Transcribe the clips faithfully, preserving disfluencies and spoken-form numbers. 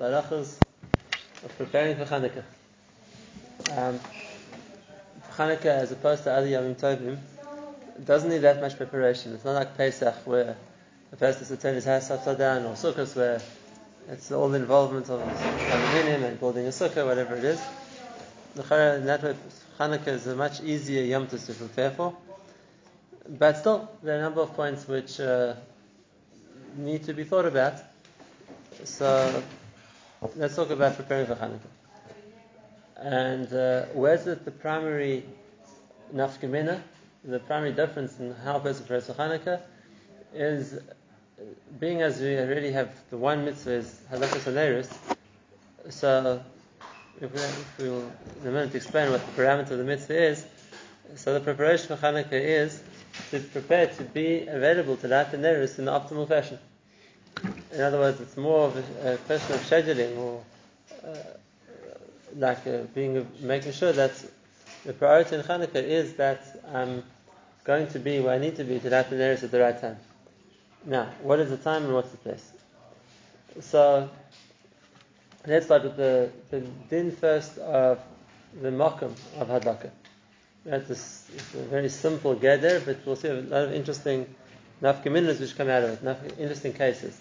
the halachas of preparing for Hanukkah. Um, Hanukkah, as opposed to other Yamim Tovim, doesn't need that much preparation. It's not like Pesach, where the person has to turn his house upside down, or Sukkot, where it's all the involvement of coming in and building a Sukkah, whatever it is. In that way, Hanukkah is a much easier Yom Tov to prepare for. But still, there are a number of points which uh, need to be thought about. So, let's talk about preparing for Hanukkah. And uh, where's the, the primary nafkamina, the primary difference in how a person prepares for Hanukkah, is being as we already have the one mitzvah is halachas and neiros. So, if we will in a minute explain what the parameter of the mitzvah is. So the preparation for Hanukkah is to prepare to be available to light the neiros in the optimal fashion. In other words, it's more of a question of scheduling, or uh, like uh, being making sure that the priority in Hanukkah is that I'm going to be where I need to be to light the neiros at the right time. Now, what is the time and what's the place? So let's start with the, the din first of the makom of Hanukkah. That's a very simple gather, but we'll see a lot of interesting nafkaminas which come out of it, interesting cases.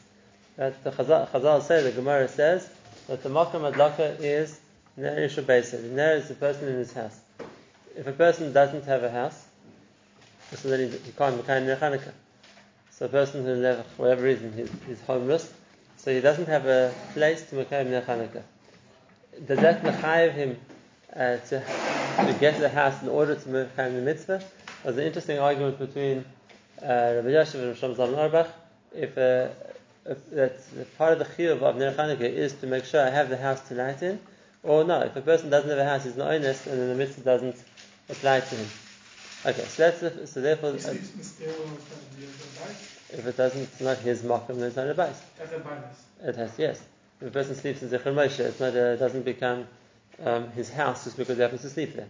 That the Chazal, Chazal says, the Gemara says, that the makom hadlaka is neiros u'beised. Neiros is the person in his house. If a person doesn't have a house, so then he can't makayim nechanecha. So a person who, for whatever reason, he's, he's homeless, so he doesn't have a place to makayim nechanecha. Does that mechayev him uh, to to get the house in order to move from the mitzvah? There's an interesting argument between uh, Rabbi Yashiv and Rosham Zalman Arbach. If, uh, if that part of the chiyuv of Ner Hanukkah is to make sure I have the house to light in, or no, if a person doesn't have a house, he's not honest, and then the mitzvah doesn't apply to him. Okay, so that's the, so therefore, uh, if it doesn't, it's not his makom, then it's not a bais. It has yes. If a person sleeps in Zechor Moshe, it's not a, it doesn't become Um, his house just because he happens to sleep there.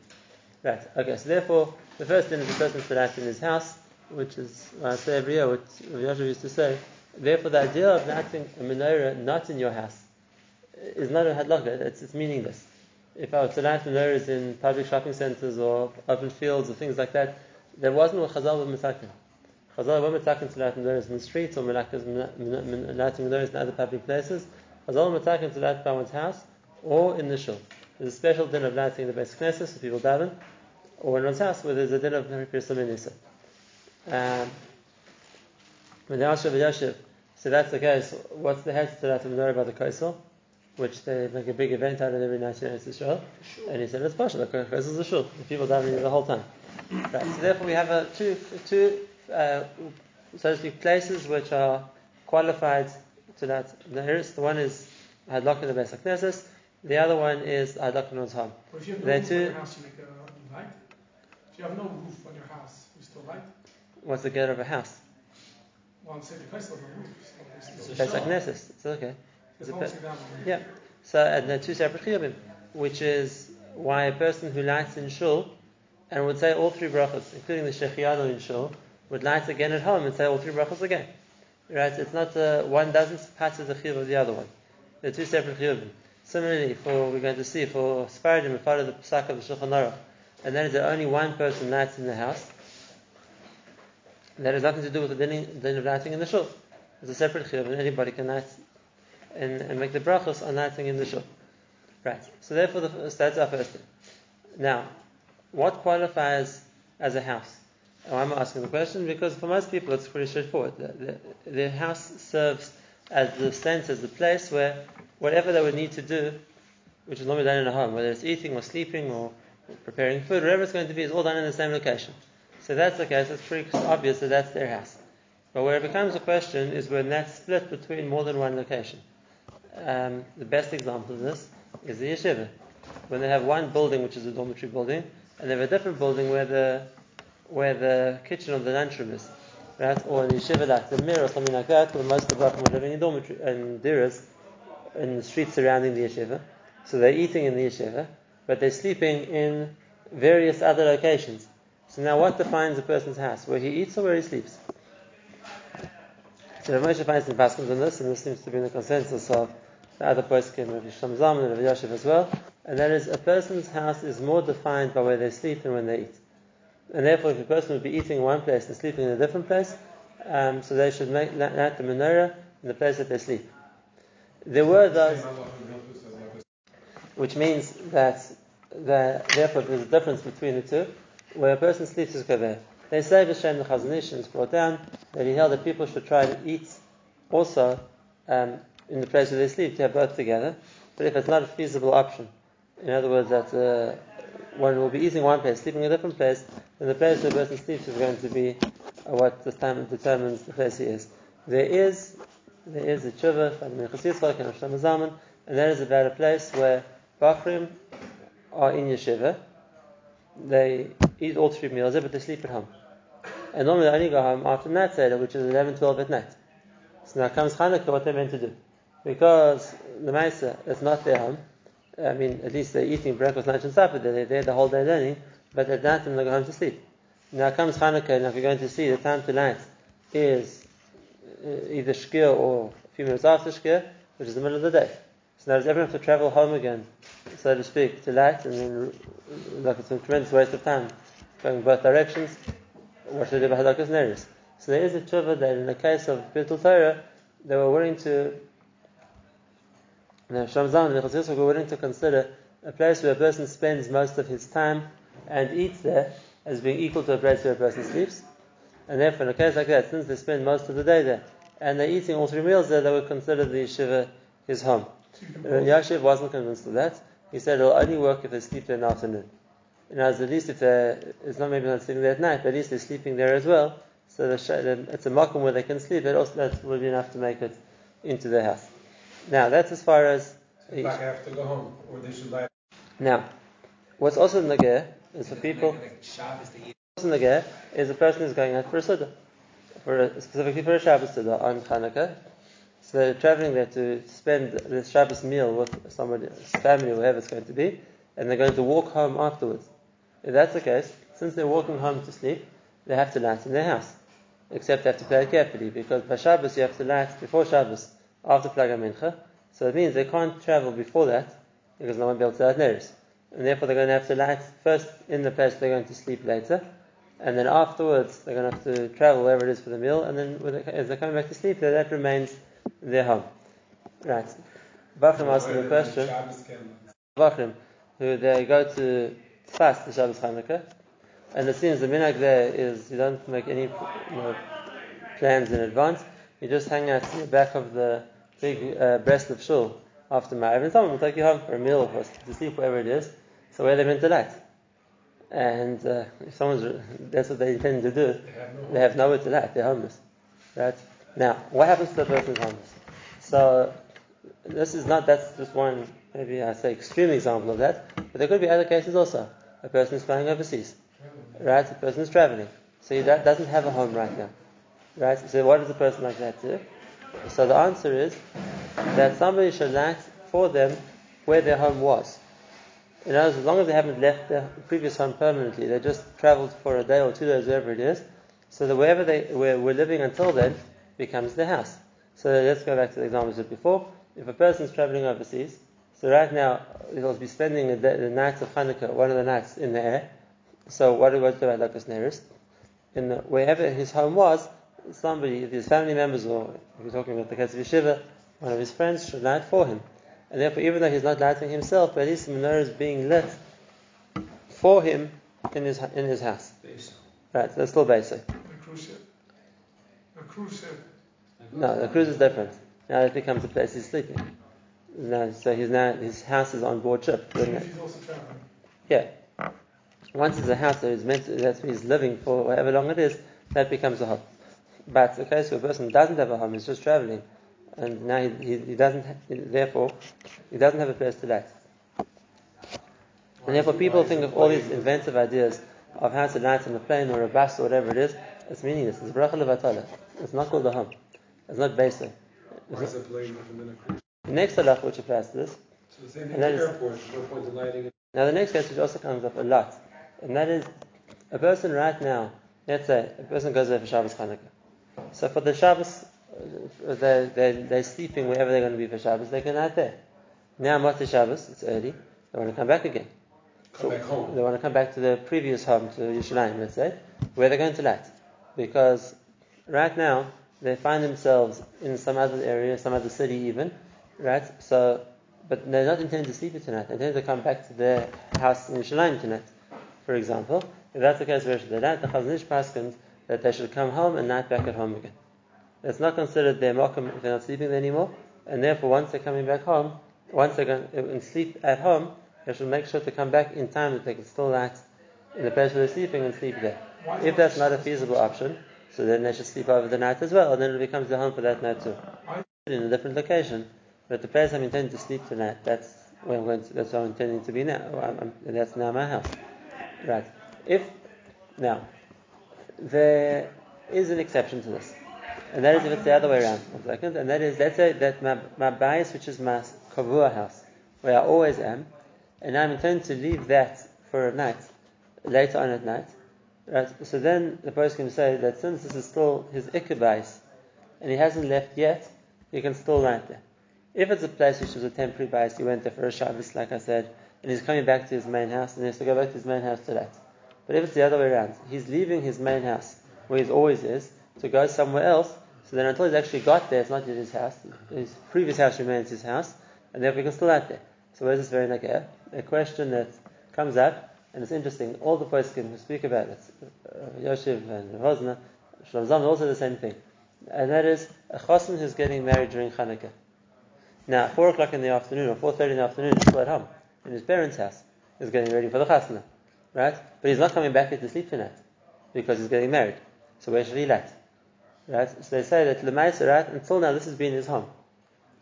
Right. Okay, so therefore the first thing is the person to light in his house, which is what I say every year, what Yoshua used to say. Therefore the idea of lighting a menorah not in your house is not a hadlaka, it's, it's meaningless. If I were to light menorahs in public shopping centres or open fields or things like that, there wasn't a chazal m'takin. Chazal m'takin to light menorahs in the streets, or lighting menorahs in other public places. Chazal m'takin to light by one's house or in the shul. There's a special din of lighting in the basic knesset, so people daven, or in one's house, where there's a din of Pirsa Menisa. Um, when they asked Rabbi Yashiv, so that's the case, what's the head to light the menorah by the koisel, which they make a big event out of every night in Eretz Israel, and he said, it's partial, the koisel is a shul, the people daven the whole time. Right, so therefore we have a two, two uh, so to speak, places which are qualified to light the menorah. The one is hadlaka in the basic knesset. The other one is hadlaka in one's home. But if you have no roof on your house, you make a light. If you have no roof on your house, you still light. What's the gate of a house? Well, I'm saying the place doesn't have a roof. It's like Nessus. It's okay. It's it's pe- yeah. So and they're two separate khiyubim, which is why a person who lights in shul and would say all three brachos, including the Shkia in shul, would light again at home and say all three brachos again. Right? It's not uh, one doesn't pass the khiyub of the other one. They're two separate khiyubim. Similarly, for we're going to see for Sephardim, we follow the Pesach of the Shulchan Aruch, and that is that only one person lights in the house. And that has nothing to do with the din of lighting in the shul. It's a separate chiyuv, and anybody can light and, and make the brachos on lighting in the shul. Right. So therefore, the, so that's our first thing. Now, what qualifies as a house? And why am I asking the question? Because for most people, it's pretty straightforward. The, the, the house serves as the sense, as the place where whatever they would need to do, which is normally done in a home, whether it's eating or sleeping or preparing food, whatever it's going to be, is all done in the same location. So that's the case, it's pretty obvious that that's their house. But where it becomes a question is when that's split between more than one location. Um, the best example of this is the yeshiva. When they have one building, which is a dormitory building, and they have a different building where the where the kitchen or the lunchroom is. Right? Or in the yeshiva, like the mirror or something like that, where most of the Bachem are living in dormitory and diras, in the streets surrounding the yeshiva. So they're eating in the yeshiva, but they're sleeping in various other locations. So now what defines a person's house? Where he eats or where he sleeps? So Rav Moshe finds some Poskim on this, and this seems to be in the consensus of the other Poskim of Rosham Zalman and Yashiv as well, and that is a person's house is more defined by where they sleep and when they eat. And therefore, if a person would be eating in one place and sleeping in a different place, um, so they should make light the menorah in the place that they sleep. There were those, which means that the, therefore there's a difference between the two. Where a person sleeps is kodesh. They say Bachem the Chazanish, and it's brought down that he held that people should try to eat also um, in the place where they sleep, to have both together. But if it's not a feasible option, in other words, that uh, one will be eating one place, sleeping in a different place, then the place where the person sleeps is going to be what the time determines the place he is. There is there is a tshuva from the Chassidus and Rosham Zalman, and that is about a place where Bachem are in yeshiva. They eat all three meals there, but they sleep at home. And normally they only go home after night Seudah, which is eleven, twelve at night. So now comes Hanukkah, what they're meant to do. Because the Maisa is not their home, I mean, at least they're eating breakfast, lunch, and supper. They're there the whole day learning, but at night time they go home to sleep. Now comes Hanukkah, and if you're going to see, the time tonight is either Shkia or a few minutes after Shkia, which is the middle of the day. So now does everyone have to travel home again, so to speak, to light, and then like it's a tremendous waste of time going both directions? What should they do about Hanukkah's neiros? So there is a tshuva that in the case of Bitul Torah, they were willing to, the Rosham Zalman and the Chassidus were willing to consider a place where a person spends most of his time and eats there as being equal to a place where a person sleeps. And therefore, in a case like that, since they spend most of the day there and they're eating all three meals there, they would consider the yeshiva his home. Yashiv wasn't convinced of that. He said it'll only work if they sleep there in the afternoon. And as at least if they're, it's not maybe not sleeping there at night, but at least they're sleeping there as well. So it's a makom where they can sleep, but also that will be enough to make it into their house. Now that's as far as. So they have to go home, or they should lie. Now, what's also in the gear is for people. What's in the gear is a person who's going out for a Seudah, for a, specifically for a Shabbos Seudah on Hanukkah. So they're traveling there to spend the Shabbos meal with somebody, family, whoever it's going to be, and they're going to walk home afterwards. If that's the case, since they're walking home to sleep, they have to light in their house. Except they have to play it carefully, because by Shabbos you have to light before Shabbos, after Plaga Mincha. So it means they can't travel before that, because no one will be able to light neiros. And therefore they're going to have to light first in the place they're going to sleep later, and then afterwards they're going to have to travel wherever it is for the meal, and then when they, as they're coming back to sleep, that, that remains their home. Right. Bachem asked the question. Bachem, who they go to fast the Shabbos Hanukkah, and it seems the minhag there is you don't make any you know, plans in advance. You just hang out in the back of the big uh, breast of shul after ma'ariv, and someone will take you home for a meal or to sleep, wherever it is. So where they meant to light, and uh, if someone's that's what they intend to do, they have nowhere to light. They're homeless, right? Now, what happens to the person who's homeless? So, this is not, that's just one, maybe I say, extreme example of that, but there could be other cases also. A person is flying overseas, right? A person is traveling. So, he doesn't have a home right now, right? So, what does a person like that do? So, the answer is that somebody should light for them where their home was. In other words, as long as they haven't left their previous home permanently, they just traveled for a day or two days, wherever it is, so that wherever they were, were living until then, becomes the house. So let's go back to the example I said before. If a person is traveling overseas, so right now he'll be spending the, day, the nights of Hanukkah, one of the nights in the air. So what do we do about machlokas neiros? In the, wherever his home was, somebody, if his family members, or if we're talking about the case of yeshiva, one of his friends should light for him. And therefore, even though he's not lighting himself, but at least the menorah is being lit for him in his in his house. Basic. Right, that's still basic. A cruise ship. A cruise ship. No, the cruise is different. Now it becomes a place he's sleeping. Now, so he's now his house is on board ship. Isn't it? He's also traveling. Yeah. Once it's a house that is meant to, that's where he's living for however long it is, that becomes a home. But the case where a person doesn't have a home, he's just traveling, and now he, he, he doesn't. Therefore, he doesn't have a place to light. And therefore, people think of all these inventive ideas of how to light on a plane or a bus or whatever it is. It's meaningless. It's bracha levatala. It's not called a home. It's not basic. Why is it lighting within a cruise? The next halach which applies to this. So the same thing at airports, no point in lighting. Now the next case which also comes up a lot, and that is a person right now, let's say, a person goes there for Shabbos Hanukkah. So for the Shabbos they're, they're, they're sleeping wherever they're going to be for Shabbos, they can out there. Now, Motzei Shabbos, it's early, they want to come back again. Come so back home. They want to come back to their previous home, to Yerushalayim, let's say, where they're going to light. Because right now, they find themselves in some other area, some other city even, right? So, but they're not intending to sleep here tonight. They intend to come back to their house in Yerushalayim tonight, for example. If that's the case, where should they light? The Chazal paskins that they should come home and night back at home again. It's not considered their makom if they're not sleeping there anymore, and therefore once they're coming back home, once they're going and sleep at home, they should make sure to come back in time that they can still light in the place where they're sleeping and sleep there. If that's not a feasible option, so then they should sleep over the night as well, and then it becomes their home for that night too. In a different location, but the place I'm intending to sleep tonight, that's where I'm going to, that's where I'm intending to be now, I'm, I'm, and that's now my house. Right. If, now, there is an exception to this. And that is if it's the other way around. One second. And that is, let's say that my, my bias, which is my kavua house, where I always am, and I'm intending to leave that for a night, later on at night, right? So then the post can say that since this is still his ikka bias, and he hasn't left yet, he can still light there. If it's a place which is a temporary bias, he went there for a Shabbos, like I said, and he's coming back to his main house, and he has to go back to his main house to light. But if it's the other way around, he's leaving his main house, where he always is, to go somewhere else, so then until he's actually got there, it's not yet his house. His previous house remains his house, and therefore he can still out there. So where's this very nageh? A question that comes up, and it's interesting, all the poskim who speak about it, Yoshev and Rosna, Rosham Zalman, also the same thing. And that is, a chosn who's getting married during Hanukkah. Now, at four o'clock in the afternoon, or four thirty in the afternoon, he's still at home, in his parents' house. He's getting ready for the chasna, right? But he's not coming back here to sleep tonight, because he's getting married. So where should he light? Right, so they say that Lemaisa, right, until now this has been his home.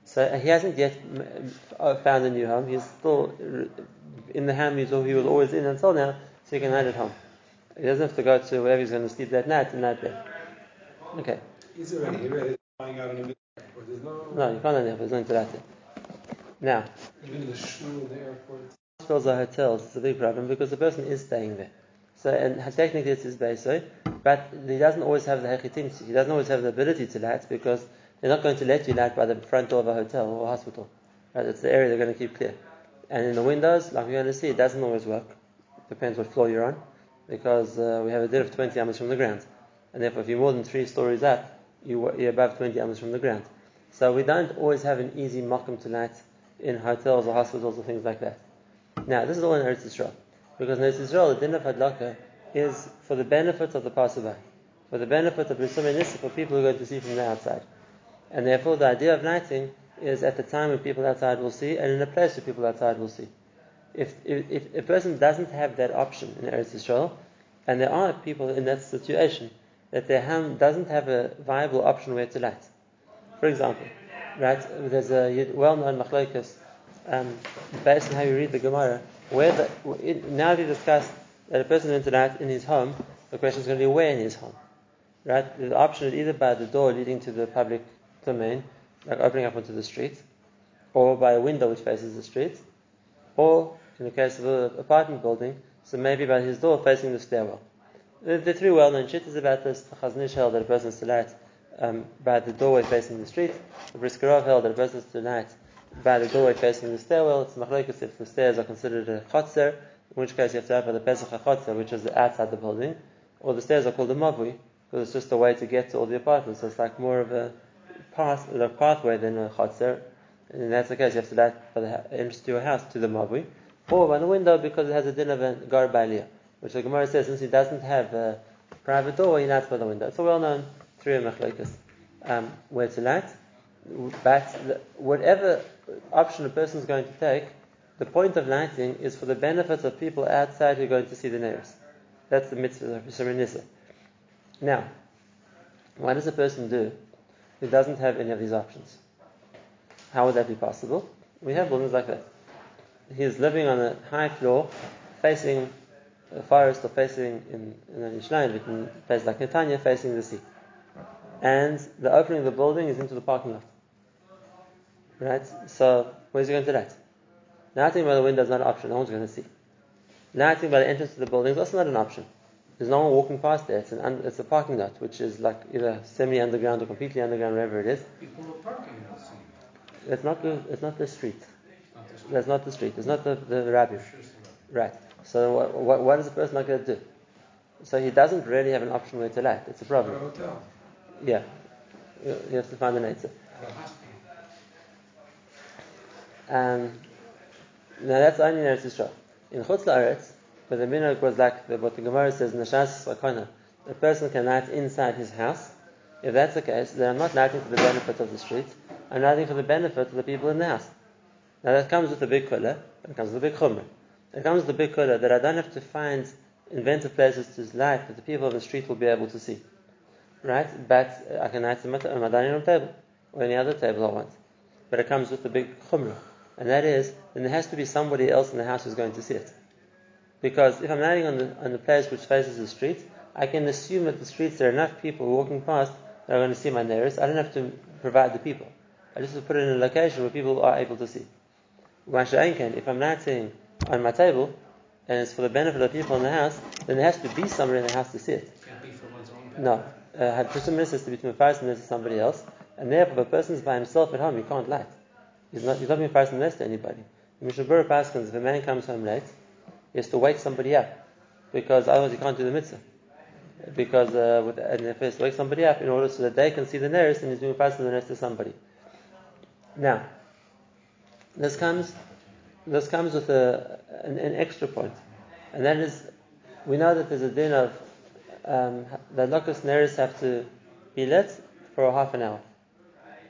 So he hasn't yet found a new home. He's still in the home he was always in until now, so he can light at home. He doesn't have to go to wherever he's going to sleep that night and light there. Okay. Is there any area that's lying out on the middle? No, you can't light there, but there's nothing to light there. Now, even the shul, the airport. Hostels or hotels, it's a big problem because the person is staying there. So, and technically it's his beisoy, but he doesn't always have the hechitim. He doesn't always have the ability to light because they're not going to let you light by the front door of a hotel or a hospital. Right? It's the area they're going to keep clear. And in the windows, like we're going to see, it doesn't always work. Depends what floor you're on, because uh, we have a deal of twenty amas from the ground, and therefore if you're more than three stories up, you, you're above twenty amas from the ground. So we don't always have an easy makom to light in hotels or hospitals or things like that. Now this is all in Eretz Israel. Because in Eretz Israel, the din of Hadlaka is for the benefit of the passerby, for the benefit of B'Sum for people who are going to see from the outside. And therefore, the idea of lighting is at the time when people outside will see and in a place where people outside will see. If, if, if a person doesn't have that option in Eretz Israel, and there are people in that situation, that their ham doesn't have a viable option where to light. For example, right, there's a well-known machlokas um, based on how you read the Gemara, Where the, it, now we discussed that a person went to light in his home, the question is going to be where in his home, right? The option is either by the door leading to the public domain, like opening up onto the street, or by a window which faces the street, or in the case of an apartment building, so maybe by his door facing the stairwell. The, the three well-known shittas about this: the Chazal Nish held that a person is to light um, by the doorway facing the street. The Brisker Rav held that a person is to light by the doorway facing the stairwell. It's machlokas if the stairs are considered a chotzer, in which case you have to have by the Pesach chotzer, which is outside the building, or the stairs are called a mavui, because it's just a way to get to all the apartments. So it's like more of a path, a pathway than a chotzer, and in that case you have to light by the entrance to your house to the mavui, or by the window because it has a din of a gar ba'aliyah, which the Gemara says since he doesn't have a private door, he lights by the window. It's a well-known three machlokas um, where to light. But whatever option a person is going to take, the point of lighting is for the benefit of people outside who are going to see the neiros. That's the mitzvah of Sheminissa. Now, what does a person do who doesn't have any of these options? How would that be possible? We have buildings like that. He is living on a high floor, facing a forest or facing in, in an Ishlein, but in a place like Netanya, facing the sea. And the opening of the building is into the parking lot. Right? So, where's he going to light? Lighting by the window is not an option. No one's going to see. Lighting by the entrance to the building is also not an option. There's no one walking past there. It's an un- it's a parking lot, which is like either semi-underground or completely underground, wherever it is. People are parking in that scene. It's not the it's not the street. Not the street. That's not the street. It's not the the, the rabbi. Right. So what, what what is a person like that do? So he doesn't really have an option where to light. It's a problem. A hotel. Yeah. You, you have to find an answer. Um. Now that's only in Eretz Israel. In Chutz La'aretz, but the minhag was like the, what the Gemara says, Neshas Akona. A person can light inside his house. If that's the case, then I'm not lighting for the benefit of the street. I'm lighting for the benefit of the people in the house. Now that comes with a big kula, it comes with a big chumrah. It comes with a big kula that I don't have to find inventive places to light that the people of the street will be able to see. Right? But I can light on my dining room table or any other table I want. But it comes with a big chumrah. And that is, then there has to be somebody else in the house who's going to see it. Because if I'm landing on the on the place which faces the street, I can assume that the streets there are enough people walking past that are going to see my neiros. I don't have to provide the people. I just have to put it in a location where people are able to see. If I'm lighting on my table and it's for the benefit of people in the house, then there has to be somebody in the house to see it. Can't be for one's own. No, uh, Hasheminis has to be to mefayis to somebody else, and therefore the person's by himself at home. He can't light. He's not. He's not being mefayis to anybody. In Mishnah Berurah Paskins, if a man comes home late, he has to wake somebody up, because otherwise he can't do the mitzvah. Because uh, with, and if he has to wake somebody up in order so that they can see the nearest, and he's doing faster than the nearest to somebody. Now, this comes, this comes with a an, an extra point, and that is, we know that there's a din of um, that locust nearest have to be lit for a half an hour.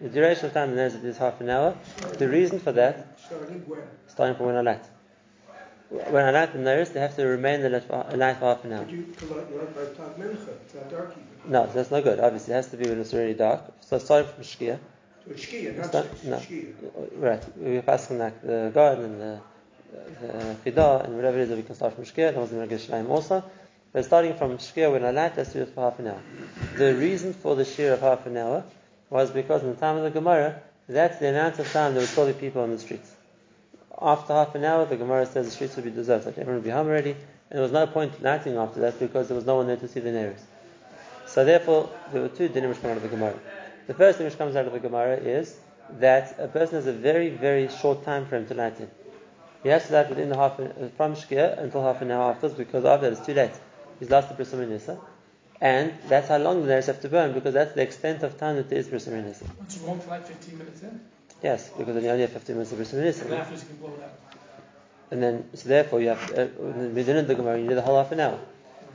The duration of time the nearest is half an hour. The reason for that, starting from when I light. When I light the neiros, they have to remain alive for, for half an hour. Could you light by time mincha? It's not dark even. No, that's not good, obviously. It has to be when it's already dark. So starting from Shkia. To Shkia, not start, no. Shkia. Right. We're passing like the garden and the, the chidah and whatever it is that we can start from Shkia. That was in Rosh Hashanah also. But starting from Shkia, when I light, that's to do it for half an hour. The reason for the shear of half an hour was because in the time of the Gemara, that's the amount of time there were probably people on the streets. After half an hour, the Gemara says the streets would be deserted. Everyone would be home already. And there was no point lighting after that because there was no one there to see the neiros. So therefore, there were two dinim which come out of the Gemara. The first thing which comes out of the Gemara is that a person has a very, very short time frame to light in. He has to light within the half an, from Shkia until half an hour afterwards, because after that it's too late. He's lost the Brisser Minissa. And that's how long the neiros have to burn, because that's the extent of time that there is Brisser Minissa. What's wrong for like fifteen minutes in? Yes, because then you only have fifteen minutes of Brisser. And then, so therefore, you have to, uh, within the Gemara, you need a whole half an hour.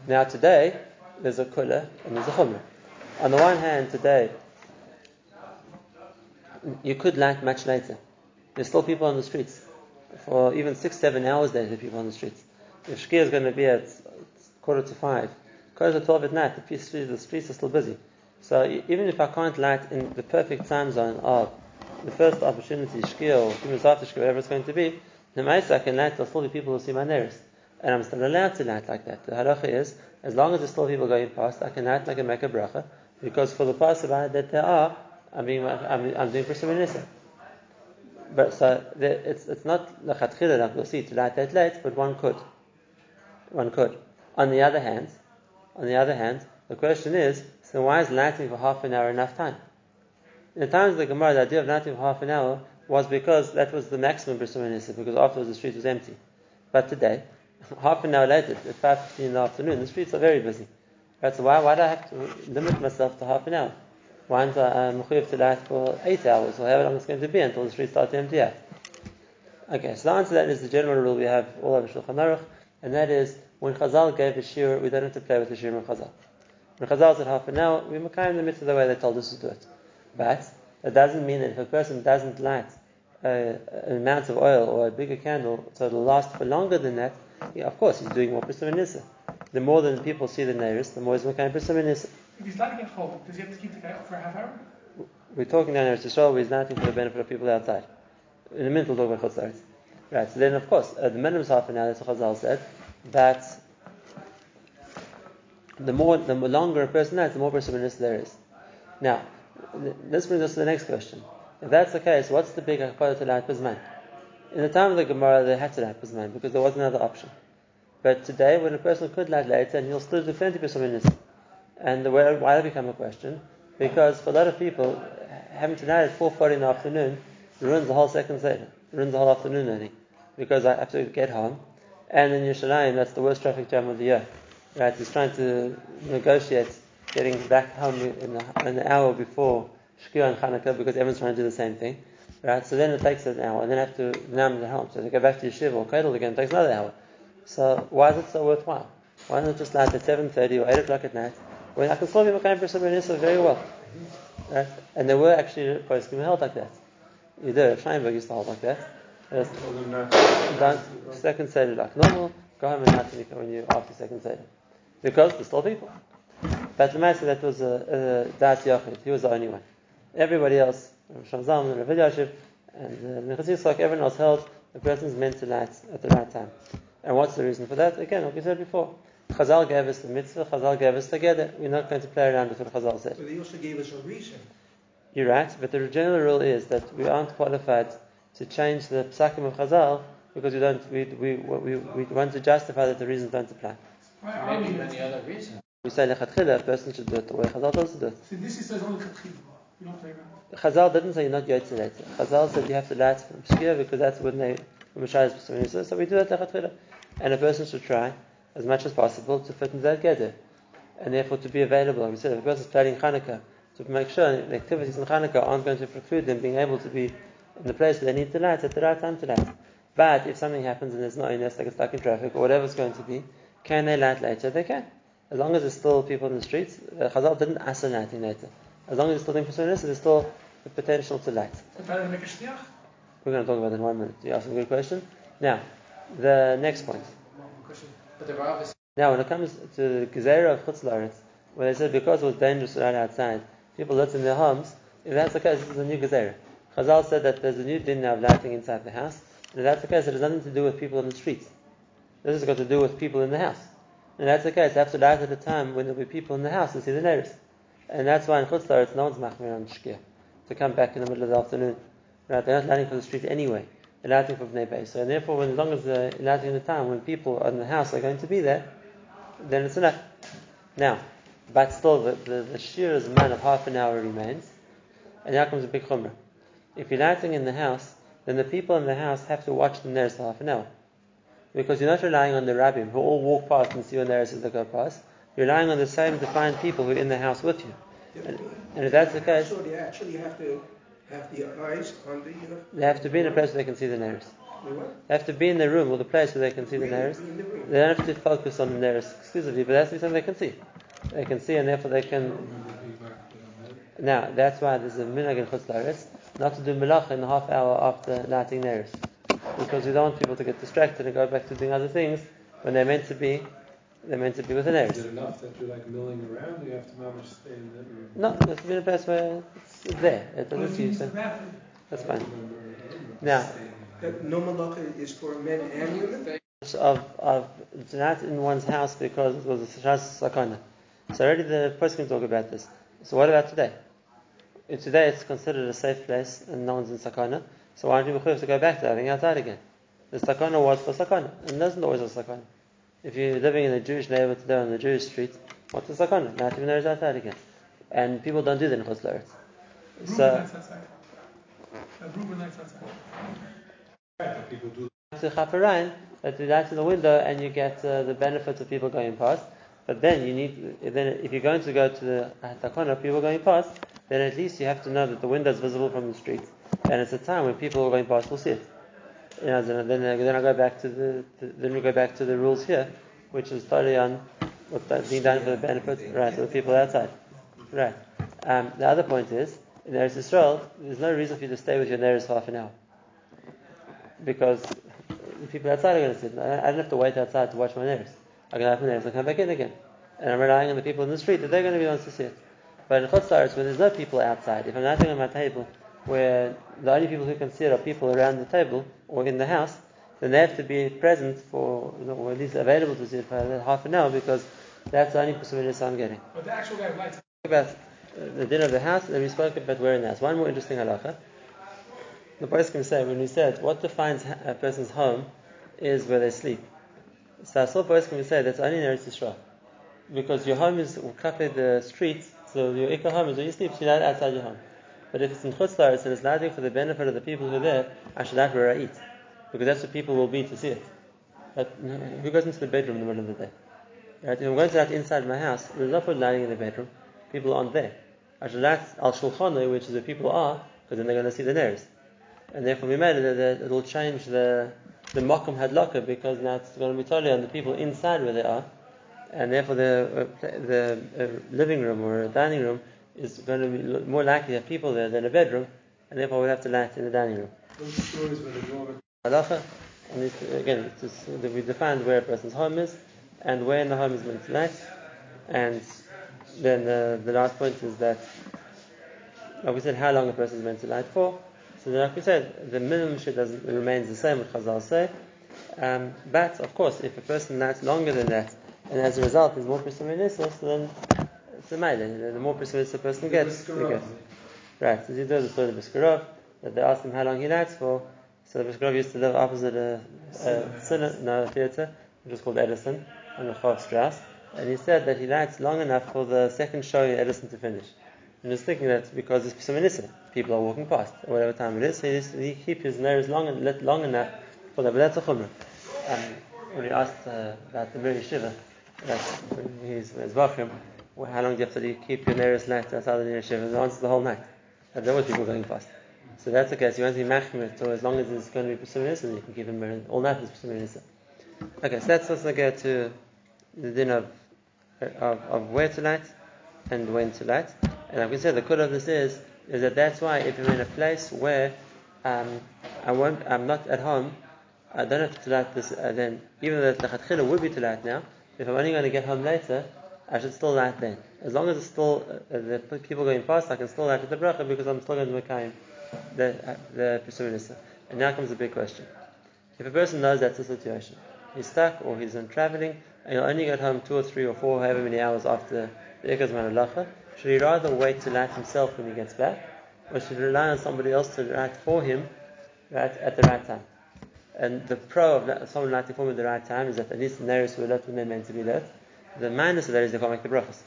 Now, today, there's a kula and there's a chumrah. On the one hand, today, you could light much later. There's still people on the streets. For even six, seven hours, there are people on the streets. If Shkia is going to be at quarter to five, quarter to twelve at night, the streets, the streets are still busy. So even if I can't light in the perfect time zone of the first opportunity, Shkia or Kimus after Shkia, whatever it's going to be, the Maisa I can light till still people will see my neiros. And I'm still allowed to light like that. The halacha is, as long as there's still people going past, I can light and I can make a bracha, because for the passerby that there are, I'm being I'm, I'm doing brisur minisa. But so there, it's it's not lechatchila like we'll see to light that late, but one could, one could. On the other hand, on the other hand, the question is, so why is lighting for half an hour enough time? In the times of the Gemara, the idea of lighting for half an hour was because that was the maximum brisur minisa, because afterwards the street was empty. But today, half an hour later, at five fifteen in the afternoon, the streets are very busy. That's why why do I have to limit myself to half an hour? Why don't I mechuyev to light for eight hours, or however long it's going to be until the streets start to empty out? Okay, so the answer to that is the general rule we have all over Shulchan Aruch, and that is, when Chazal gave the shir, we don't have to play with the shir in Chazal. When Chazal said half an hour, we makayim the mitzvah the way they told us to do it. But that doesn't mean that if a person doesn't light a, an amount of oil or a bigger candle so it'll last for longer than that, yeah, of course he's doing more brisur minisa. The more that people see the neiros, the more he's making brisur minisa. If he's lighting at home, does he have to keep the guy up for a half hour? We're talking down Eretz Yisrael, he's lighting for the benefit of people outside. In a minute we'll talk about chotzer. Right, so then of course, at the minimum half an hour, that's what Chazal said, that the more, the longer a person lights, the more brisur minisa there is. Now, this brings us to the next question. If that's the case, what's the big hakpada to light Bizman? In the time of the Gemara, they had to light Bizman because there was another option. But today, when a person could light later, and he'll still do plenty of pesuminis. And the way, why that become a question? Because for a lot of people, having to night at four forty in the afternoon ruins the whole second Seder. Ruins the whole afternoon early. Because I absolutely get home. And in Yerushalayim, that's the worst traffic jam of the year. Right? He's trying to negotiate getting back home in a, an hour before Shkia and Hanukkah, because everyone's trying to do the same thing. Right? So then it takes an hour, and then I have to, now I'm at home, so to go back to yeshiva or cradle again, it takes another hour. So why is it so worthwhile? Why not just light at seven thirty or eight o'clock at night, when I can still be makayim pesuminis very well? Right? And there were actually Poskim held like that. You do, Steinberg used to hold like that. Yes. Don't, second Seder like normal, go home at night when you after second Seder. Because there's still people. But the man said that was a Da'at Yochid, he was the only one. Everybody else, Rosham Zalman Arbach, and uh, everyone else held the person's meant to light at the right time. And what's the reason for that? Again, like we said before, Chazal gave us the mitzvah, Chazal gave us together. We're not going to play around with what Chazal said. But they also gave us a reason. You're right, but the general rule is that we aren't qualified to change the psakim of Chazal because we don't. We we we, we want to justify that the reasons don't apply. Why are we any other reason? We say lechatchila, a person should do it the way Chazal tells us to do it. So this is only lechatchila. You don't play around. Chazal didn't say you're not yotze later. Chazal said you have to light from Shkia because that's when they. So we do that lechatchila, and a person should try as much as possible to fit into that gather, and therefore to be available. We said if a person is planning Hanukkah, to make sure the activities in Hanukkah aren't going to preclude them being able to be in the place where they need to light at the right time to light. But if something happens and there's no illness, like it's stuck in traffic or whatever it's going to be, can they light later? They can, as long as there's still people in the streets. Chazal didn't ask them lighting later. As long as there's still things for illness, there's still the potential to light. We're going to talk about that in one minute. You asked a good question. Now, the next point. Now, when it comes to the Gezerah of Chutz La'aretz, where they said because it was dangerous right outside, people lived in their homes, if that's the case, this is a new Gezerah. Chazal said that there's a new din now of lighting inside the house, and if that's the case, it has nothing to do with people on the streets. This has got to do with people in the house. And if that's the case, they have to light at a time when there'll be people in the house and see the neiros. And that's why in Chutz La'aretz, no one's machmir on Shkia to come back in the middle of the afternoon. Right, they're not lighting for the street anyway. They're lighting for Bnei Beis. So, and therefore, when, as long as they're lighting in the time when people in the house are going to be there, then it's enough. Now, but still, the, the, the shearer's man of half an hour remains. And now comes a big chumrah. If you're lighting in the house, then the people in the house have to watch the neiros for half an hour. Because you're not relying on the rabbim who all walk past and see your neiros as they go past. You're relying on the same defined people who are in the house with you. And, and if that's the case... So they actually have to... Have the eyes on the, you know, they have to be in a place where they can see the neiros. They have to be in the room or the place where they can see the neiros. They don't have to focus on the neiros exclusively, but that's something they can see. They can see, and therefore they can. Now that's why there's a minhag in Chutz La'aretz not to do melacha in the half hour after lighting neiros, because we don't want people to get distracted and go back to doing other things when they're meant to be. They're meant to be with the neiros. Is it enough that you're like milling around, or you have to manage to stay in that room? No, you have to be in a place where it's there. It doesn't seem so. That's fine. Now, that no malakah is for men and women? Of, of not in one's house because it was a shas sakana. So already the person can talk about this. So what about today? If today it's considered a safe place and no one's in sakana, so why don't people have to go back to having outside again? The sakana was for sakana, and doesn't always a sakana. If you're living in a Jewish neighborhood today on the Jewish street, what's the sakana? Not even there's outside again. And people don't do that in Chutz La'aretz. So, to Chaperine, that you light in the window and you get uh, the benefits of people going past. But then you need, then if you're going to go to the sakana, people going past, then at least you have to know that the window is visible from the street, and it's a time when people who are going past will see it. You know, then, then, then I go back to the, the then we go back to the rules here, which is totally on what's being done for the benefit right of the people outside. Right. Um, the other point is in Eretz Israel, there's no reason for you to stay with your neighbors half an hour, because the people outside are going to sit. I don't have to wait outside to watch my neighbors. I can open my neighbors and come back in again, and I'm relying on the people in the street that they're going to be the ones to see it. But in Chutz La'aretz, when there's no people outside, if I'm lighting on my table, where the only people who can see it are people around the table or in the house, then they have to be present for, or at least available to see it for half an hour, because that's the only possibility I'm getting. But the actual guy of lights. About the din of the house, and we spoke about wearing the house. One more interesting halacha. The Poskim say, when we said what defines a person's home is where they sleep. So I saw Poskim who say that's only in Eretz Israel, because your home is covered the streets, so your eco home is where you sleep, so you're not outside your home. But if it's in Chutz Laaretz and it's not there for the benefit of the people who are there, I should not ra'it, because that's what people will be to see it. But who goes into the bedroom in the middle of the day? Right? If I'm going to that inside my house, there's no point lying in the bedroom. People aren't there. I should light al shulchanoi, which is where people are, because then they're going to see the neiros. And therefore, we made it that it'll change the the makom hadlaka, because now it's going to be totally on the people inside where they are, and therefore the the living room or a dining room is going to be more likely to have people there than a bedroom, and therefore we'll have to light in the dining room. Halacha, and it's, again, it's just, we defined where a person's home is and where in the home is meant to light. And then the, the last point is that, like we said, how long a person is meant to light for. So then, like we said, the minimum shit doesn't, remains the same, what Chazal say. Um, but, of course, if a person lights longer than that, and as a result is more persimonious, so then it's a matter. The more persimonious a person gets, he gets. Right, so he does the story of the Brisker Rav, that they asked him how long he lights for. So the Brisker Rav used to live opposite a, a cinema, no, a theatre, which was called Edison, on the Strasse. And he said that he lights long enough for the second show in Edison to finish. And he was thinking that because it's persimonious, people are walking past at whatever time it is, so he, just, he keeps his neiros long and lit long enough for that. But that's a chumrah. And when he asked uh, about the yeshiva, that's his Bachem, well, how long do you have to keep your neiros light outside the yeshiva? The answer is the whole night. And there were people going past. So that's the case. You want to be machmir, so as long as it's going to be persimonious, you can keep him all night. It's persimonious. Okay, so that's what's going to go to the din of, of of where to light and when to light. And like we said, the kula of this is is that that's why if you're in a place where um, I won't, I'm not at home, I don't have to light this. Uh, then even though the chatchila would be to light now, if I'm only going to get home later, I should still light then. As long as it's still uh, the people going past, I can still light at the bracha because I'm still going to makayim the the pesach. And now comes the big question: if a person knows that's the situation, he's stuck or he's in traveling, and he'll only get home two or three or four, however many hours after the Eretz Israel. Should he rather wait to light himself when he gets back, or should he rely on somebody else to light for him right at the right time? And the pro of someone lighting for him at the right time is that at least the neiros were lit when they're meant to be lit. The minus of that is they can't make the brachos,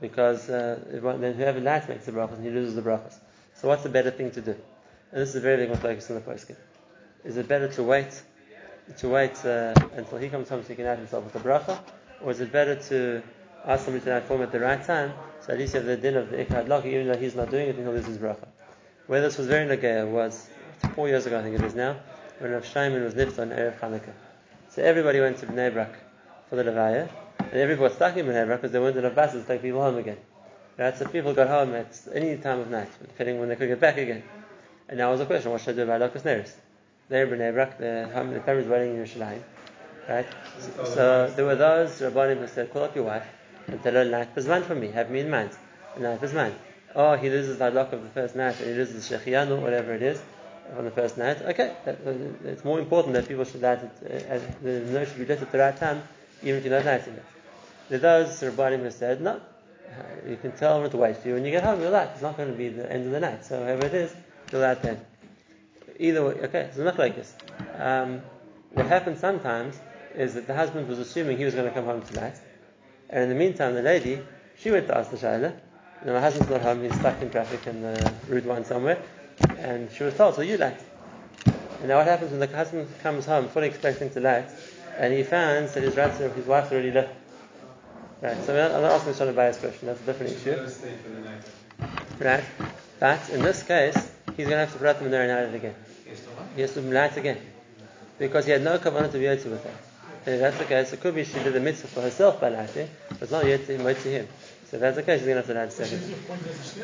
because uh, then whoever lights makes the brachos and he loses the brachos. So what's the better thing to do? And this is a very big one focus on the Poskim. Is it better to wait to wait uh, until he comes home so he can light himself with the bracha, or is it better to ask somebody to light for him at the right time? So at least you have the din of the Echad Laki, even though he's not doing it, he'll lose his bracha. Where this was very nagaya was four years ago, I think it is now, when Rav Shaiman was left on Erev Hanukkah. So everybody went to Bnei Brak for the Levaya, and everybody was stuck in Bnei Brak because there weren't enough buses to take people home again. Right? So people got home at any time of night, depending when they could get back again. And now was the question, what should I do about Lokas Neris? They're in Bnei Brak, the family's waiting in Yerushalayim. Right? So, so there were those Rabbanim who said, call up your wife and tell her, light Pizman for me, have me in mind, and light Pizman. Oh, he loses the lock of the first night, and he loses the Shkia or whatever it is on the first night. Okay, that, it's more important that people should light it, uh, the nerve should be lit at the right time, even if you're not lighting it. There are those Rabbanim who said, no, you can tell them to wait for you when you get home, you'll light. It's not going to be the end of the night, so however it is, you'll light then. Either way, okay, so not like this. Um, what happens sometimes is that the husband was assuming he was going to come home tonight, and in the meantime, the lady, she went to ask the shayla. You know, my husband's not home, he's stuck in traffic in uh, Route one somewhere, and she was told, so you light. And now what happens when the husband comes home fully expecting to light, and he finds that his, his wife's already left? Right, so we're not, I'm not asking the shayla bias question, that's a different issue. Right, but in this case, he's going to have to put them in there and light it again. He has to light again, because he had no covenant to be yotze with her. And if that's the case, it could be she did the mitzvah for herself by lighting, but it's not yet to him, to him. So if that's the case, she's going to have to light a second.